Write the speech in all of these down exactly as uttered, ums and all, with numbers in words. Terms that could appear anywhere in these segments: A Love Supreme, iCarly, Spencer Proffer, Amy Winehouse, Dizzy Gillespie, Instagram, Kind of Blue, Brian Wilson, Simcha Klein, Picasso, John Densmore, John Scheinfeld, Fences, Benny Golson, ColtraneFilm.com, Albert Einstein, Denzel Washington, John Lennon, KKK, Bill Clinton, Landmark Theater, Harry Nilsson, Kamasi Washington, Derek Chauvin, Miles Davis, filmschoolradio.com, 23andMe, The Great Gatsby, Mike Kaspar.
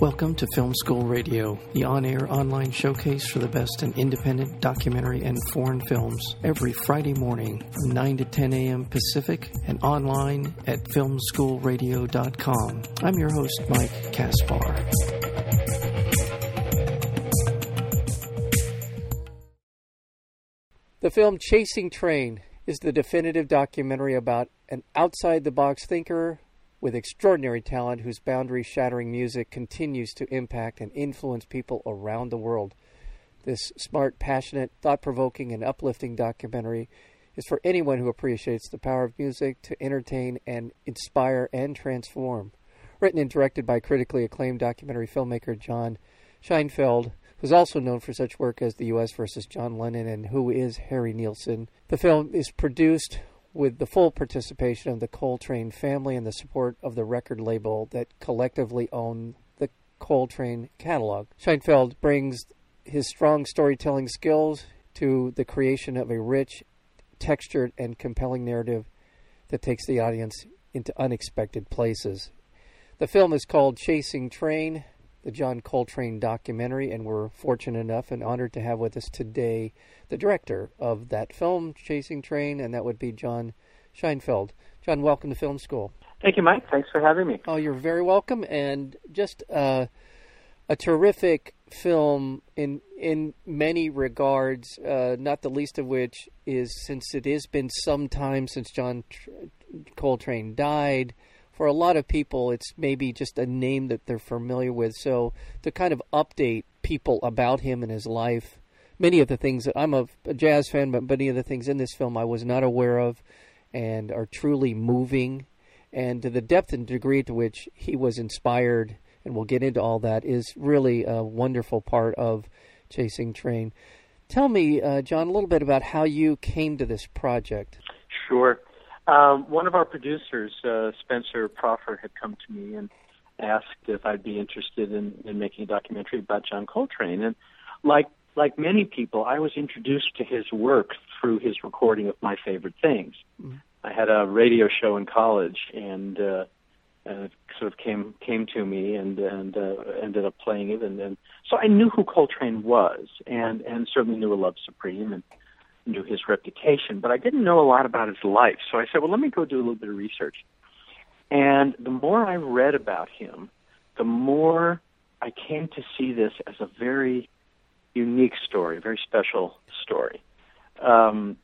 Welcome to Film School Radio, the on-air online showcase for the best in independent documentary and foreign films, every Friday morning from nine to ten a.m. Pacific and online at film school radio dot com. I'm your host, Mike Kaspar. The film Chasing Trane is the definitive documentary about an outside-the-box thinker with extraordinary talent whose boundary-shattering music continues to impact and influence people around the world. This smart, passionate, thought-provoking, and uplifting documentary is for anyone who appreciates the power of music to entertain and inspire and transform. Written and directed by critically acclaimed documentary filmmaker John Scheinfeld, who's also known for such work as The U S versus John Lennon and Who is Harry Nilsson, the film is produced with the full participation of the Coltrane family and the support of the record label that collectively own the Coltrane catalog. Scheinfeld brings his strong storytelling skills to the creation of a rich, textured, and compelling narrative that takes the audience into unexpected places. The film is called Chasing Trane, the John Coltrane documentary, and we're fortunate enough and honored to have with us today the director of that film, Chasing Trane, and that would be John Scheinfeld. John, welcome to Film School. Thank you, Mike. Thanks for having me. Oh, you're very welcome, and just uh, a terrific film in in many regards, uh, not the least of which is, since it has been some time since John Tr- Coltrane died, for a lot of people, it's maybe just a name that they're familiar with. So to kind of update people about him and his life, many of the things that I'm a, a jazz fan, but many of the things in this film I was not aware of and are truly moving. And to the depth and degree to which he was inspired, and we'll get into all that, is really a wonderful part of Chasing Trane. Tell me, uh, John, a little bit about how you came to this project. Sure. Um, one of our producers, uh, Spencer Proffer, had come to me and asked if I'd be interested in, in making a documentary about John Coltrane. And like like many people, I was introduced to his work through his recording of My Favorite Things. Mm-hmm. I had a radio show in college, and uh, and it sort of came came to me, and and uh, ended up playing it. And then so I knew who Coltrane was, and and certainly knew A Love Supreme, and knew his reputation, but I didn't know a lot about his life. So I said, well, let me go do a little bit of research. And the more I read about him, the more I came to see this as a very unique story, a very special story. Um,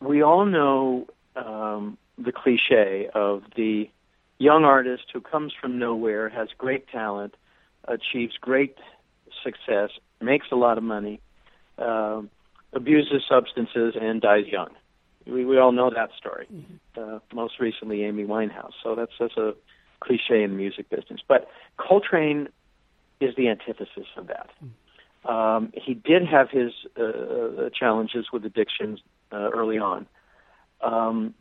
we all know um, the cliche of the young artist who comes from nowhere, has great talent, achieves great success, makes a lot of money, um, abuses substances, and dies young. We we all know that story. Mm-hmm. Uh, most recently, Amy Winehouse. So that's that's a cliche in the music business. But Coltrane is the antithesis of that. Mm-hmm. Um, he did have his uh, challenges with addictions uh, early on, um,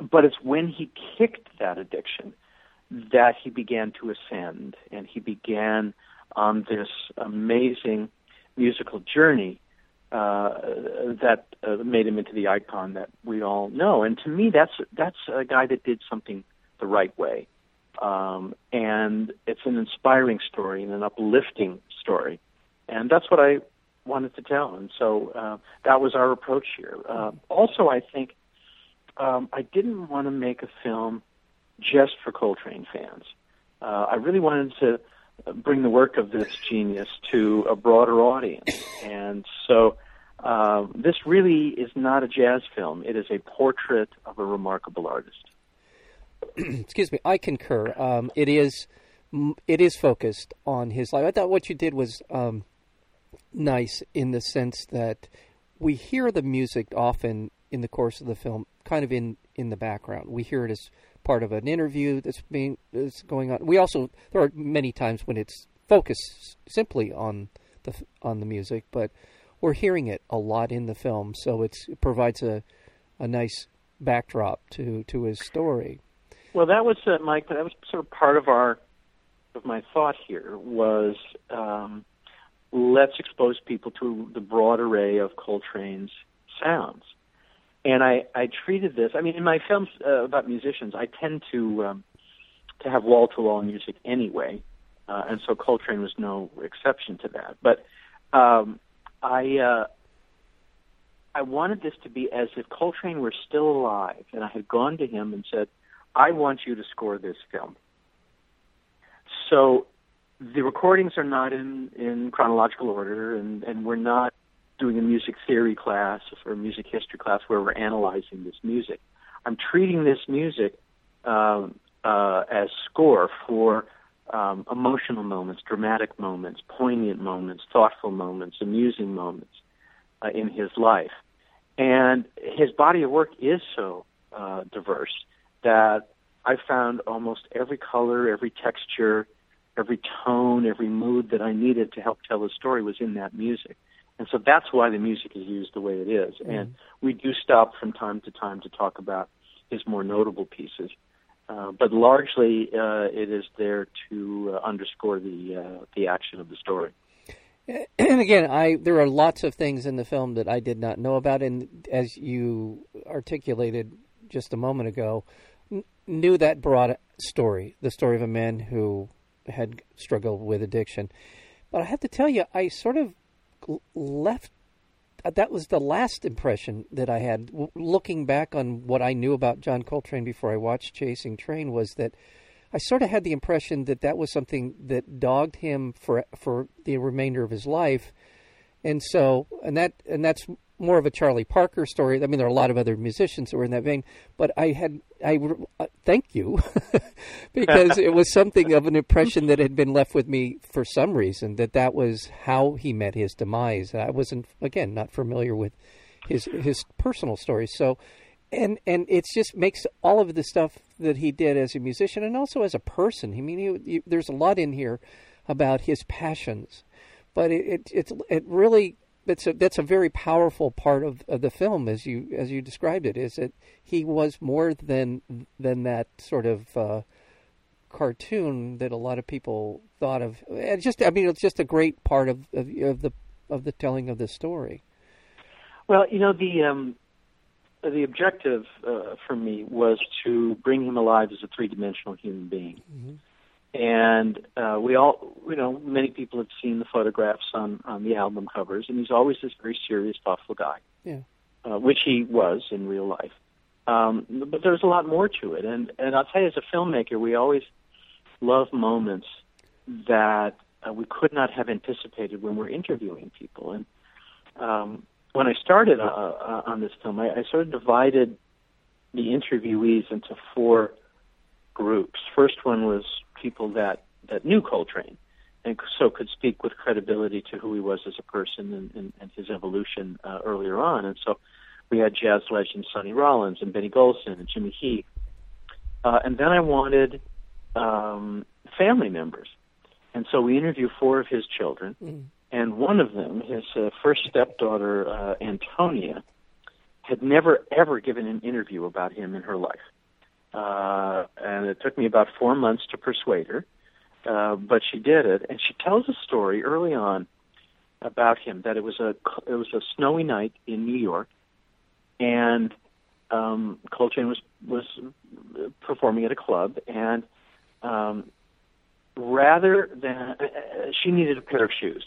but it's when he kicked that addiction that he began to ascend, and he began on this amazing musical journey Uh, that uh, made him into the icon that we all know. And to me, that's that's a guy that did something the right way. Um, and it's an inspiring story and an uplifting story. And that's what I wanted to tell. And so uh, that was our approach here. Uh, also, I think um, I didn't want to make a film just for Coltrane fans. Uh, I really wanted to bring the work of this genius to a broader audience. And so uh, this really is not a jazz film. It is a portrait of a remarkable artist. Excuse me. I concur. Um, it is it is focused on his life. I thought what you did was um, nice in the sense that we hear the music often in the course of the film, kind of in, in the background. We hear it as part of an interview that's being that's going on. We also, there are many times when it's focused simply on the on the music, but we're hearing it a lot in the film, so it's, it provides a a nice backdrop to, to his story. Well, that was uh, Mike. That was sort of part of our of my thought here was um, let's expose people to the broad array of Coltrane's sounds. And I, I treated this, I mean, in my films uh, about musicians, I tend to um, to have wall-to-wall music anyway. uh, and so Coltrane was no exception to that. But um, I uh, I wanted this to be as if Coltrane were still alive, and I had gone to him and said, I want you to score this film. So the recordings are not in, in chronological order, and, and we're not doing a music theory class or music history class where we're analyzing this music. I'm treating this music um, uh, as score for um, emotional moments, dramatic moments, poignant moments, thoughtful moments, amusing moments uh, in his life. And his body of work is so uh, diverse that I found almost every color, every texture, every tone, every mood that I needed to help tell his story was in that music. And so that's why the music is used the way it is. Mm-hmm. And we do stop from time to time to talk about his more notable pieces. Uh, but largely, uh, it is there to uh, underscore the uh, the action of the story. And again, I there are lots of things in the film that I did not know about. And as you articulated just a moment ago, n- knew that broad story, the story of a man who had struggled with addiction. But I have to tell you, I sort of left, that was the last impression that I had w- looking back on what I knew about John Coltrane before I watched Chasing Trane, was that I sort of had the impression that that was something that dogged him for for the remainder of his life. And so, and that and that's more of a Charlie Parker story. I mean, there are a lot of other musicians that were in that vein, but I had, I uh, thank you, because it was something of an impression that had been left with me for some reason, that that was how he met his demise. I wasn't, again, not familiar with his his personal story. So, and and it just makes all of the stuff that he did as a musician and also as a person. I mean, he, he, there's a lot in here about his passions, but it it it's, it really. That's a, that's a very powerful part of, of the film, as you as you described it, is that he was more than than that sort of uh, cartoon that a lot of people thought of. And just I mean, it's just a great part of, of, of the of the telling of the story. Well, you know, the um, the objective uh, for me was to bring him alive as a three dimensional human being. Mm-hmm. And uh, we all, you know, many people have seen the photographs on, on the album covers, and he's always this very serious, thoughtful guy, yeah. uh, which he was in real life. Um, but there's a lot more to it. And, and I'll tell you, as a filmmaker, we always love moments that uh, we could not have anticipated when we're interviewing people. And um, when I started uh, uh, on this film, I, I sort of divided the interviewees into four groups. First one was people that, that knew Coltrane and so could speak with credibility to who he was as a person and, and, and his evolution uh, earlier on. And so we had jazz legends Sonny Rollins and Benny Golson and Jimmy Heath. Uh, and then I wanted um, family members. And so we interviewed four of his children, mm. and one of them, his uh, first stepdaughter, uh, Antonia, had never, ever given an interview about him in her life. Uh, and it took me about four months to persuade her, uh, but she did it. And she tells a story early on about him that it was a it was a snowy night in New York, and um, Coltrane was was performing at a club, and um, rather than uh, she needed a pair of shoes,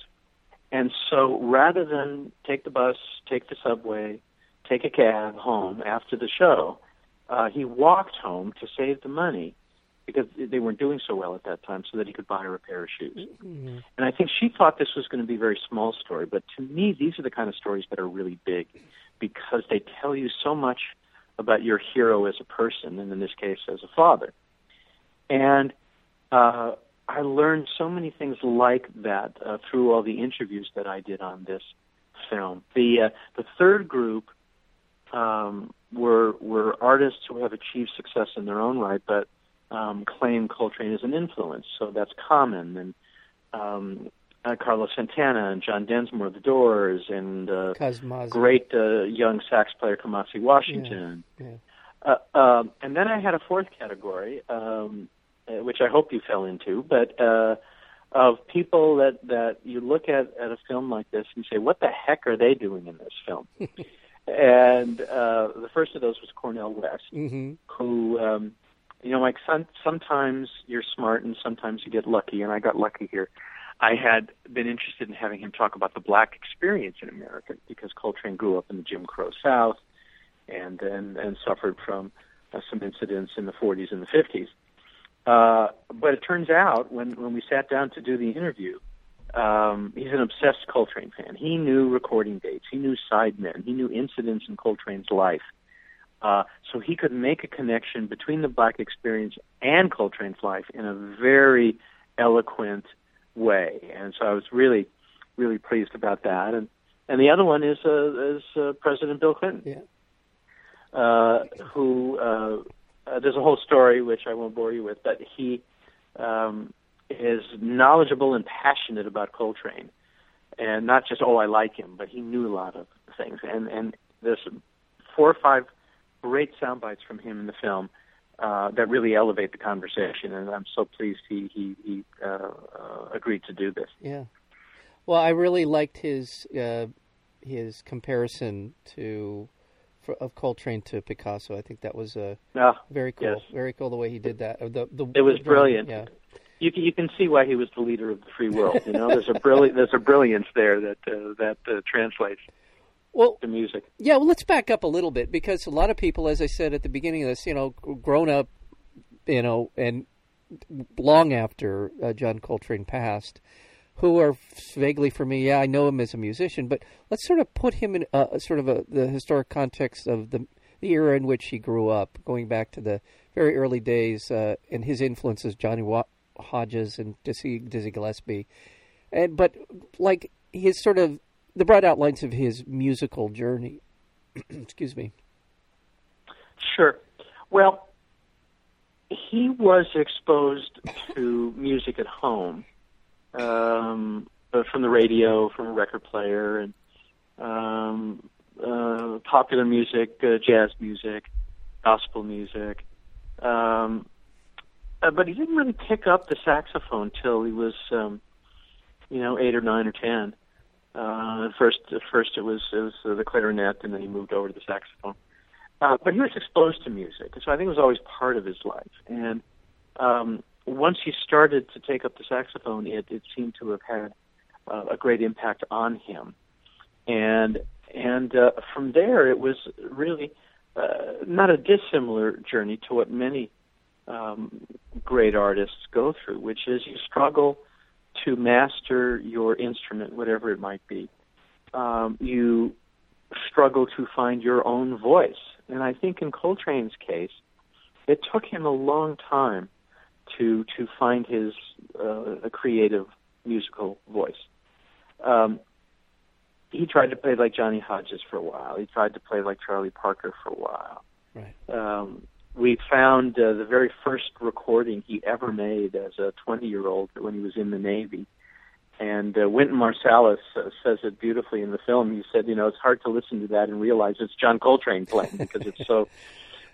and so rather than take the bus, take the subway, take a cab home after the show. Uh, he walked home to save the money because they weren't doing so well at that time, so that he could buy her a pair of shoes. Mm-hmm. And I think she thought this was going to be a very small story, but to me, these are the kind of stories that are really big because they tell you so much about your hero as a person, and in this case, as a father. And uh, I learned so many things like that uh, through all the interviews that I did on this film. The uh, the third group Um, were were artists who have achieved success in their own right, but um, claim Coltrane as an influence. So that's Common and um, uh, Carlos Santana and John Densmore, The Doors, and uh, great uh, young sax player Kamasi Washington. Yeah, yeah. Uh, um, and then I had a fourth category, um, which I hope you fell into, but uh, of people that, that you look at, at a film like this and say, what the heck are they doing in this film? And uh, the first of those was Cornel West, mm-hmm. who um, You know, like some, sometimes you're smart and sometimes you get lucky, and I got lucky here. I had been interested in having him talk about the black experience in America, because Coltrane grew up in the Jim Crow South and and, and suffered from uh, some incidents in the forties and the fifties. Uh, but it turns out, when, when we sat down to do the interview, um, he's an obsessed Coltrane fan. He knew recording dates. He knew sidemen. He knew incidents in Coltrane's life. Uh, so he could make a connection between the black experience and Coltrane's life in a very eloquent way. And so I was really, really pleased about that. And and the other one is uh, is uh, President Bill Clinton, yeah. uh, who uh, uh, there's a whole story which I won't bore you with, but he um, is knowledgeable and passionate about Coltrane, and not just oh I like him, but he knew a lot of things. And and there's four or five great sound bites from him in the film uh, that really elevate the conversation, and I'm so pleased he he, he uh, uh, agreed to do this. Yeah, well, I really liked his uh, his comparison to for, of Coltrane to Picasso. I think that was a uh, very cool, yes. very cool the way he did that. The, the, it was the, brilliant. Yeah. You can you can see why he was the leader of the free world. You know, there's a brilliant there's a brilliance there that uh, that uh, translates. Well, the music. Yeah, well, let's back up a little bit, because a lot of people, as I said at the beginning of this, you know, grown up, you know, and long after uh, John Coltrane passed, who are vaguely for me, yeah, I know him as a musician, but let's sort of put him in uh, sort of a, the historic context of the, the era in which he grew up, going back to the very early days uh, and his influences, Johnny Hodges and Dizzy, Dizzy Gillespie, and but like his sort of the broad outlines of his musical journey. Excuse me. Sure. Well, he was exposed to music at home, um, from the radio, from a record player, and um, uh, popular music, uh, jazz music, gospel music. Um, uh, but he didn't really pick up the saxophone till he was, um, you know, eight or nine or ten. Uh, first, first it was, it was uh, the clarinet, and then he moved over to the saxophone. Uh, but he was exposed to music, and so I think it was always part of his life. And um, once he started to take up the saxophone, it, it seemed to have had uh, a great impact on him. And and uh, from there, it was really uh, not a dissimilar journey to what many um, great artists go through, which is you struggle to master your instrument, whatever it might be. Um, you struggle to find your own voice. And I think in Coltrane's case, it took him a long time to to find his uh, creative musical voice. Um, he tried to play like Johnny Hodges for a while. He tried to play like Charlie Parker for a while. Right. Um, We found uh, the very first recording he ever made as a twenty-year-old when he was in the Navy. And uh, Wynton Marsalis uh, says it beautifully in the film. He said, you know, it's hard to listen to that and realize it's John Coltrane playing because it's so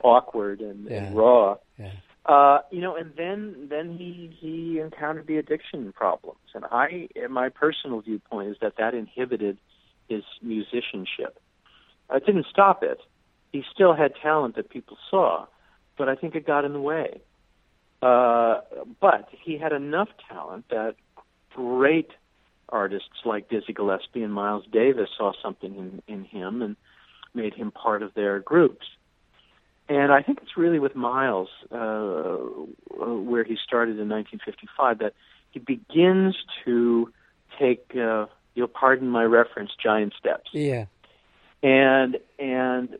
awkward and, yeah. and raw. Yeah. Uh, you know, and then then he, he encountered the addiction problems. And I, my personal viewpoint is that that inhibited his musicianship. It didn't stop it. He still had talent that people saw, but I think it got in the way. Uh, but he had enough talent that great artists like Dizzy Gillespie and Miles Davis saw something in, in him and made him part of their groups. And I think it's really with Miles, uh, where he started in nineteen fifty-five, that he begins to take, uh, you'll pardon my reference, Giant Steps. Yeah. And, and,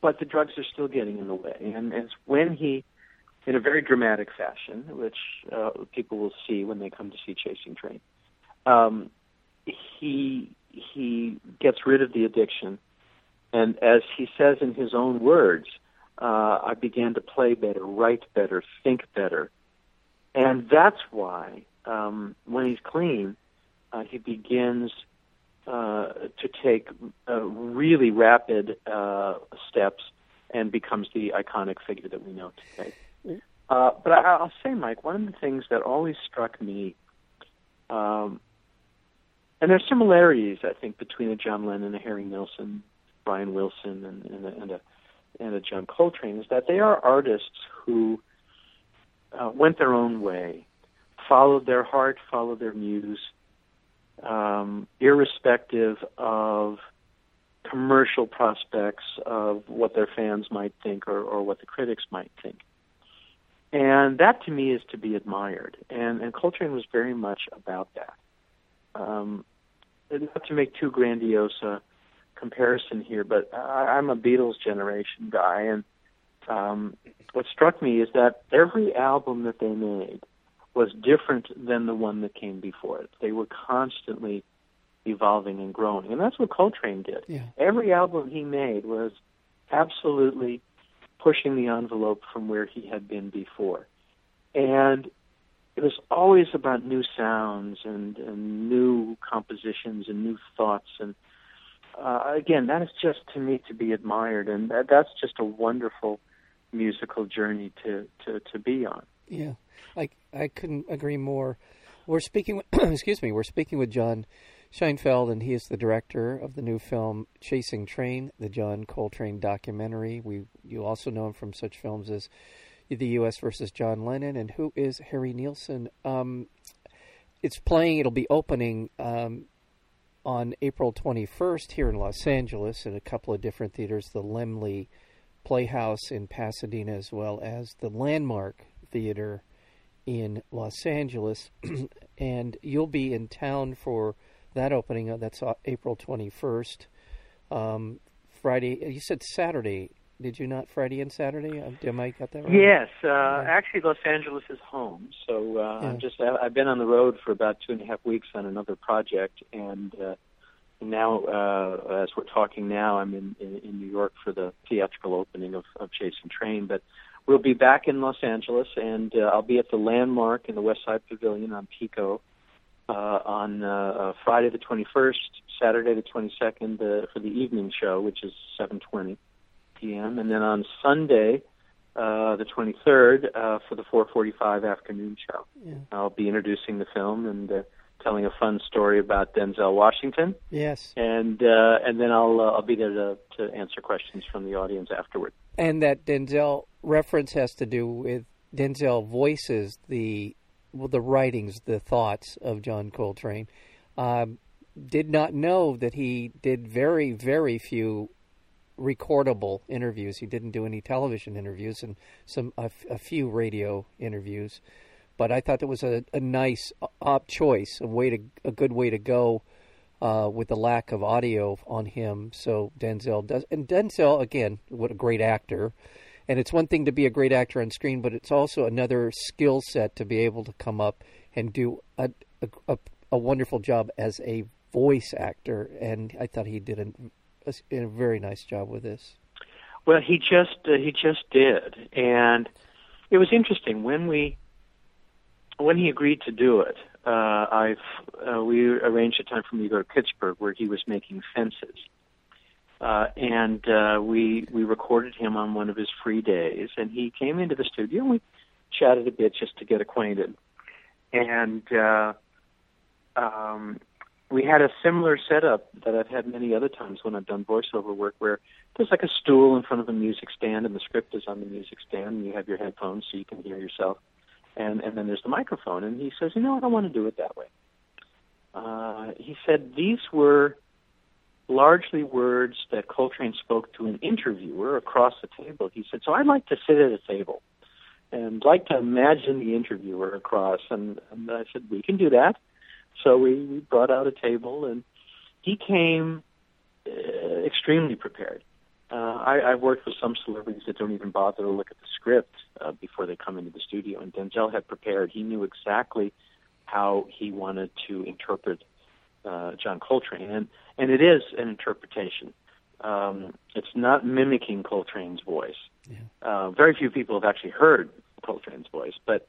but the drugs are still getting in the way. And it's when he, in a very dramatic fashion, which uh, people will see when they come to see Chasing Trane, um, he he gets rid of the addiction. And as he says in his own words, uh, I began to play better, write better, think better. And that's why um, when he's clean, uh, he begins Uh, to take uh, really rapid uh, steps and becomes the iconic figure that we know today. Uh, but I, I'll say, Mike, one of the things that always struck me, um, and there's similarities, I think, between a John Lennon, a Harry Nilsson, Brian Wilson, and, and, a, and, a, and a John Coltrane, is that they are artists who uh, went their own way, followed their heart, followed their muse, um, irrespective of commercial prospects of what their fans might think or, or what the critics might think. And that, to me, is to be admired. And, and Coltrane was very much about that. Um, not to make too grandiose a comparison here, but I, I'm a Beatles generation guy, and um, what struck me is that every album that they made was different than the one that came before it. They were constantly evolving and growing, and that's what Coltrane did. Yeah. Every album he made was absolutely pushing the envelope from where he had been before. And it was always about new sounds and, and new compositions and new thoughts. And uh, again, that is just, to me, to be admired. And that, that's just a wonderful musical journey to, to, to be on. Yeah, I, I couldn't agree more. We're speaking, with, excuse me, we're speaking with John Scheinfeld, and he is the director of the new film Chasing Trane, the John Coltrane documentary. We you also know him from such films as The U S versus John Lennon, and Who is Harry Nilsson? Um, it's playing, it'll be opening um, on April twenty-first here in Los Angeles in a couple of different theaters, the Laemmle Playhouse in Pasadena, as well as the Landmark Theater in Los Angeles. And you'll be in town for that opening. That's April twenty-first, um, Friday. You said Saturday. Did you not? Friday and Saturday? Am I got that right? Yes. Uh, yeah. Actually, Los Angeles is home. So uh, yeah. I'm just, I've been on the road for about two and a half weeks on another project. And uh, now, uh, as we're talking now, I'm in, in, in New York for the theatrical opening of, of Chasing Trane. But we'll be back in Los Angeles, and uh, I'll be at the Landmark in the West Side Pavilion on Pico uh, on uh, Friday the twenty-first, Saturday the twenty-second uh, for the evening show, which is seven twenty p.m. And then on Sunday, uh, the twenty-third, uh, for the four forty-five afternoon show. Yeah. I'll be introducing the film and uh, telling a fun story about Denzel Washington. Yes. And uh, and then I'll uh, I'll be there to, to answer questions from the audience afterward. And that Denzel reference has to do with Denzel voices the well, the writings, the thoughts of John Coltrane. Um, did not know that he did very, very few recordable interviews. He didn't do any television interviews and some a, f- a few radio interviews, but I thought that was a, a nice op choice, a way to a good way to go uh, with the lack of audio on him. So Denzel does, and Denzel again, what a great actor! And it's one thing to be a great actor on screen, but it's also another skill set to be able to come up and do a a, a, a wonderful job as a voice actor. And I thought he did a a very nice job with this. Well, he just uh, he just did, and it was interesting when we when he agreed to do it. Uh, I uh, we arranged a time for me to go to Pittsburgh, where he was making Fences, uh, and uh, we we recorded him on one of his free days, and he came into the studio and we chatted a bit just to get acquainted, and uh, um. we had a similar setup that I've had many other times when I've done voiceover work, where there's like a stool in front of a music stand, and the script is on the music stand, and you have your headphones so you can hear yourself, and, and then there's the microphone. And he says, you know, I don't want to do it that way. Uh, he said these were largely words that Coltrane spoke to an interviewer across the table. He said, so I'd like to sit at a table and like to imagine the interviewer across. And, and I said, we can do that. So we, we brought out a table, and he came uh, extremely prepared. Uh, I, I've worked with some celebrities that don't even bother to look at the script uh, before they come into the studio, and Denzel had prepared. He knew exactly how he wanted to interpret uh, John Coltrane, and, and it is an interpretation. Um, it's not mimicking Coltrane's voice. Yeah. Uh, very few people have actually heard Coltrane's voice, but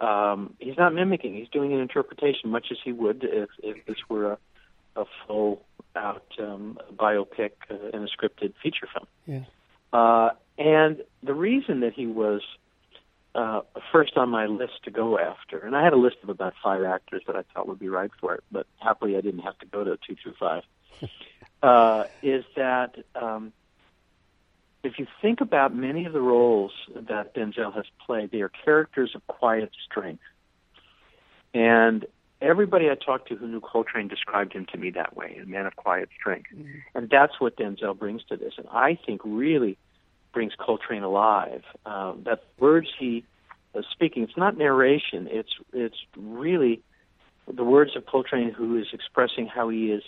Um, he's not mimicking. He's doing an interpretation, much as he would if, if this were a, a full-out um, biopic uh, and a scripted feature film. Yeah. Uh, and the reason that he was uh, first on my list to go after, and I had a list of about five actors that I thought would be right for it, but happily I didn't have to go to two through five, uh, is that um, if you think about many of the roles that Denzel has played, they are characters of quiet strength. And everybody I talked to who knew Coltrane described him to me that way, a man of quiet strength. Mm-hmm. And that's what Denzel brings to this. And I think really brings Coltrane alive. Um, that words he is speaking, it's not narration. It's, it's really the words of Coltrane who is expressing how he is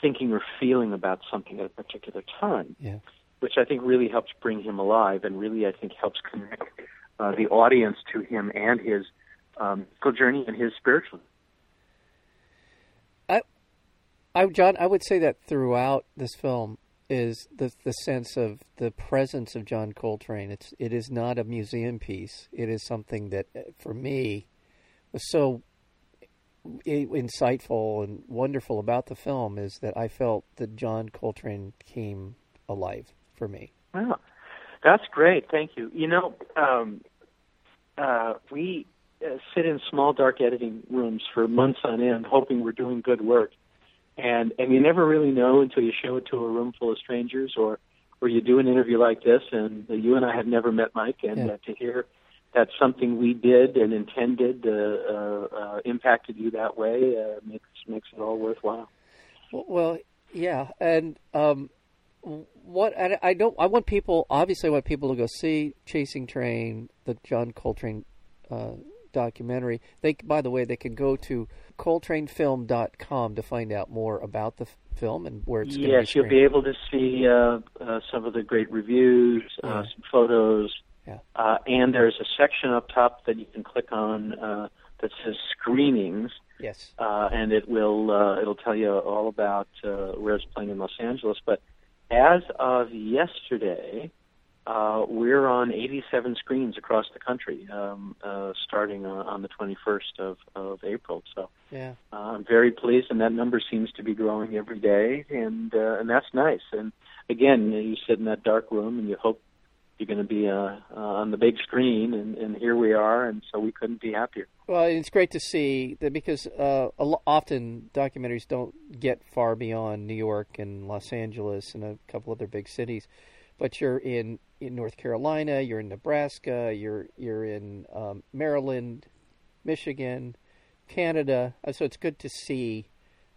thinking or feeling about something at a particular time, yeah. which I think really helps bring him alive and really, I think, helps connect uh, the audience to him and his um, journey and his spiritual. I, I, John, I would say that throughout this film is the the sense of the presence of John Coltrane. It's it is not a museum piece. It is something that, for me, was so insightful and wonderful about the film is that I felt that John Coltrane came alive for me. Wow, that's great. Thank you. You know, um, uh, we uh, sit in small dark editing rooms for months on end, hoping we're doing good work, and and you never really know until you show it to a room full of strangers, or or you do an interview like this, and you and I have never met, Mike, and yeah. uh, to hear. That's something we did and intended uh, uh, uh, impacted you that way uh, makes makes it all worthwhile. Well, yeah, and um, what I, I don't I want people obviously I want people to go see Chasing Trane, the John Coltrane uh, documentary. They by the way they can go to Coltrane Film dot com to find out more about the film and where it's going to be streamed. Yes, you'll be able to see uh, uh, some of the great reviews, yeah. uh, some photos. Yeah. Uh, and there's a section up top that you can click on uh, that says screenings. Yes. Uh, and it will uh, it'll tell you all about uh, where it's playing in Los Angeles. But as of yesterday, uh, we're on eighty-seven screens across the country, um, uh, starting uh, on the twenty-first of, of April. So yeah. uh, I'm very pleased, and that number seems to be growing every day, and uh, and that's nice. And again, you sit in that dark room, and you hope. You're going to be uh, uh, on the big screen, and, and here we are, and so we couldn't be happier. Well, it's great to see that because uh, a lo- often documentaries don't get far beyond New York and Los Angeles and a couple other big cities, but you're in, in North Carolina, you're in Nebraska, you're you're in um, Maryland, Michigan, Canada. So it's good to see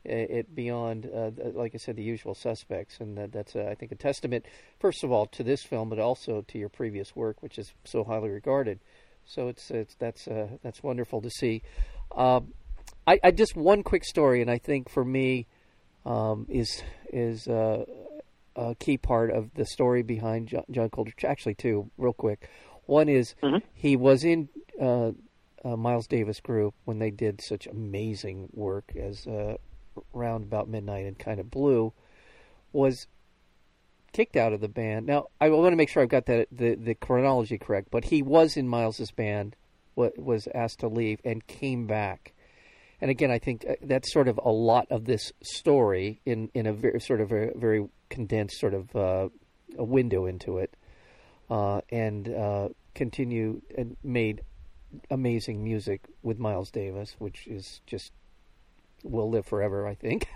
it beyond, uh, like I said, the usual suspects, and that, that's, uh, I think, a testament, first of all, to this film, but also to your previous work, which is so highly regarded. So it's it's that's uh, that's wonderful to see. Um, I, I just one quick story, and I think for me um, is is uh, a key part of the story behind John, John Coltrane. Actually, two real quick. One is mm-hmm. he was in. Uh, uh, Miles Davis group when they did such amazing work as. Uh, Round About Midnight and Kind of Blue, was kicked out of the band. Now, I want to make sure I've got that the, the chronology correct, but he was in Miles's band, was asked to leave, and came back. And again, I think that's sort of a lot of this story in, in a very, sort of a very condensed sort of uh, a window into it, uh, and uh, continued and made amazing music with Miles Davis, which is just will live forever, I think.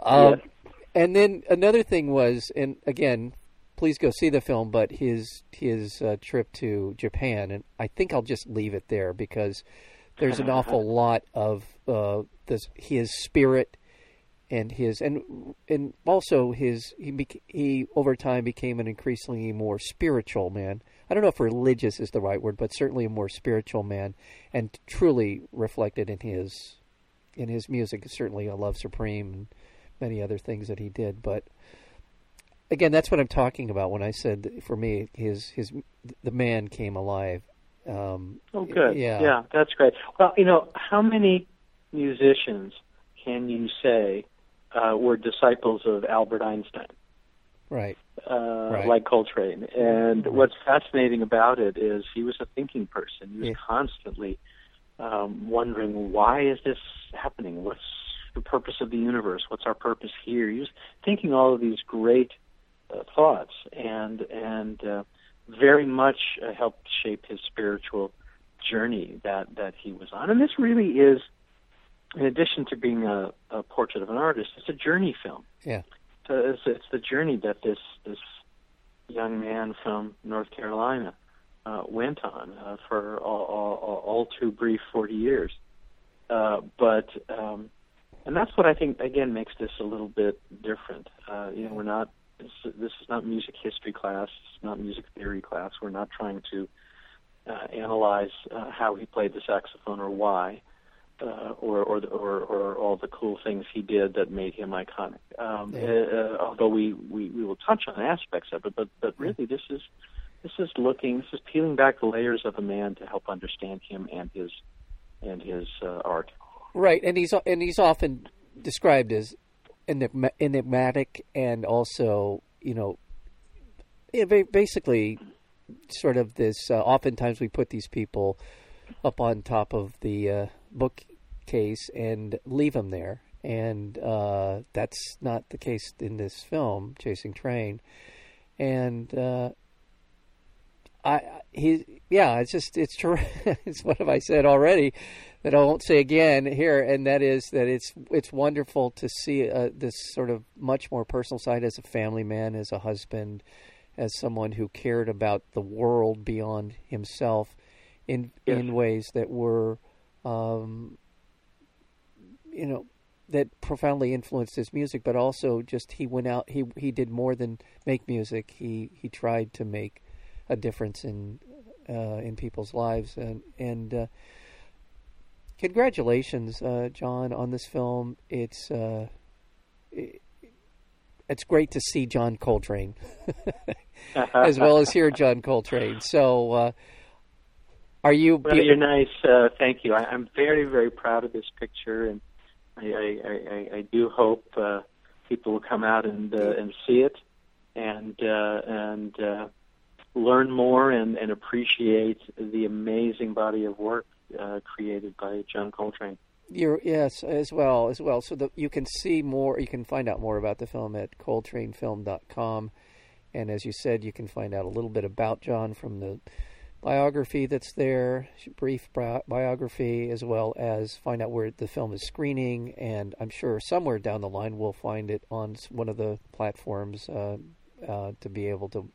um, yeah. And then another thing was, and again, please go see the film, but his his uh, trip to Japan, and I think I'll just leave it there because there's an awful lot of uh, this, his spirit and his, and and also his, he, beca- he over time became an increasingly more spiritual man. I don't know if religious is the right word, but certainly a more spiritual man, and truly reflected in his in his music, certainly A Love Supreme and many other things that he did. But again, that's what I'm talking about when I said that for me, his his the man came alive. Um, oh, good. Yeah. yeah, that's great. Well, you know, how many musicians can you say uh, were disciples of Albert Einstein? Right. Uh, right. Like Coltrane. And right. what's fascinating about it is he was a thinking person. He was yeah. constantly Um, wondering, why is this happening? What's the purpose of the universe? What's our purpose here? He was thinking all of these great uh, thoughts, and and uh, very much uh, helped shape his spiritual journey that, that he was on. And this really is, in addition to being a, a portrait of an artist, it's a journey film. Yeah, so it's, it's the journey that this this young man from North Carolina uh, went on uh, for all, all, all too brief forty years. Uh, but, um, and that's what I think, again, makes this a little bit different. Uh, you know, we're not, this, this is not music history class, it's not music theory class. We're not trying to uh, analyze uh, how he played the saxophone or why. Uh, or, or, or, or all the cool things he did that made him iconic. Um, yeah. uh, although we, we, we will touch on aspects of it, but but really this is this is looking this is peeling back the layers of a man to help understand him and his and his uh, art. Right, and he's and he's often described as enigmatic and also you know basically sort of this. Uh, oftentimes we put these people up on top of the uh, bookcase and leave them there, and uh, that's not the case in this film, Chasing Trane. And uh, I, he, yeah, it's just it's true. It's what have I said already that I won't say again here, and that is that it's it's wonderful to see uh, this sort of much more personal side as a family man, as a husband, as someone who cared about the world beyond himself. In, yes. in ways that were, um, you know, that profoundly influenced his music, but also just he went out, he he did more than make music. He he tried to make a difference in uh, in people's lives. And, and uh, congratulations, uh, John, on this film. It's uh, it, it's great to see John Coltrane, as well as hear John Coltrane. So... Uh, Are you? Well, you're nice. Uh, thank you. I, I'm very, very proud of this picture, and I, I, I, I do hope uh, people will come out and uh, and see it, and uh, and uh, learn more and, and appreciate the amazing body of work uh, created by John Coltrane. You're, yes, as well as well. So the, you can see more. You can find out more about the film at Coltrane Film dot com, and as you said, you can find out a little bit about John from the biography that's there, brief bi- biography, as well as find out where the film is screening. And I'm sure somewhere down the line we'll find it on one of the platforms uh, uh, to be able to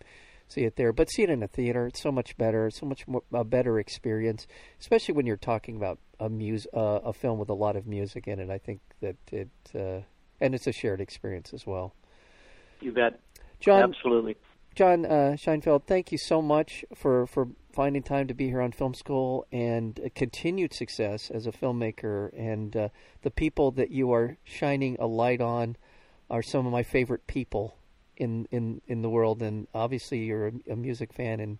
see it there. But see it in a theater. It's so much better. It's so much more, a better experience, especially when you're talking about a, mus- uh, a film with a lot of music in it. I think that it, uh, and it's a shared experience as well. You bet. John, absolutely. John uh, Scheinfeld, thank you so much for, for finding time to be here on Film School, and uh, continued success as a filmmaker. And uh, the people that you are shining a light on are some of my favorite people in, in, in the world. And obviously you're a, a music fan, and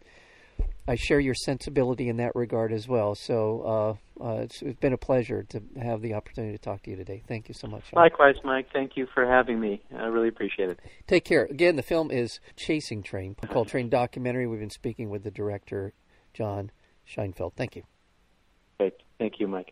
I share your sensibility in that regard as well. So uh, uh, it's, it's been a pleasure to have the opportunity to talk to you today. Thank you so much, John. Likewise, Mike. Thank you for having me. I really appreciate it. Take care. Again, the film is Chasing Trane, a Coltrane documentary. We've been speaking with the director, John Scheinfeld. Thank you. Great. Thank you, Mike.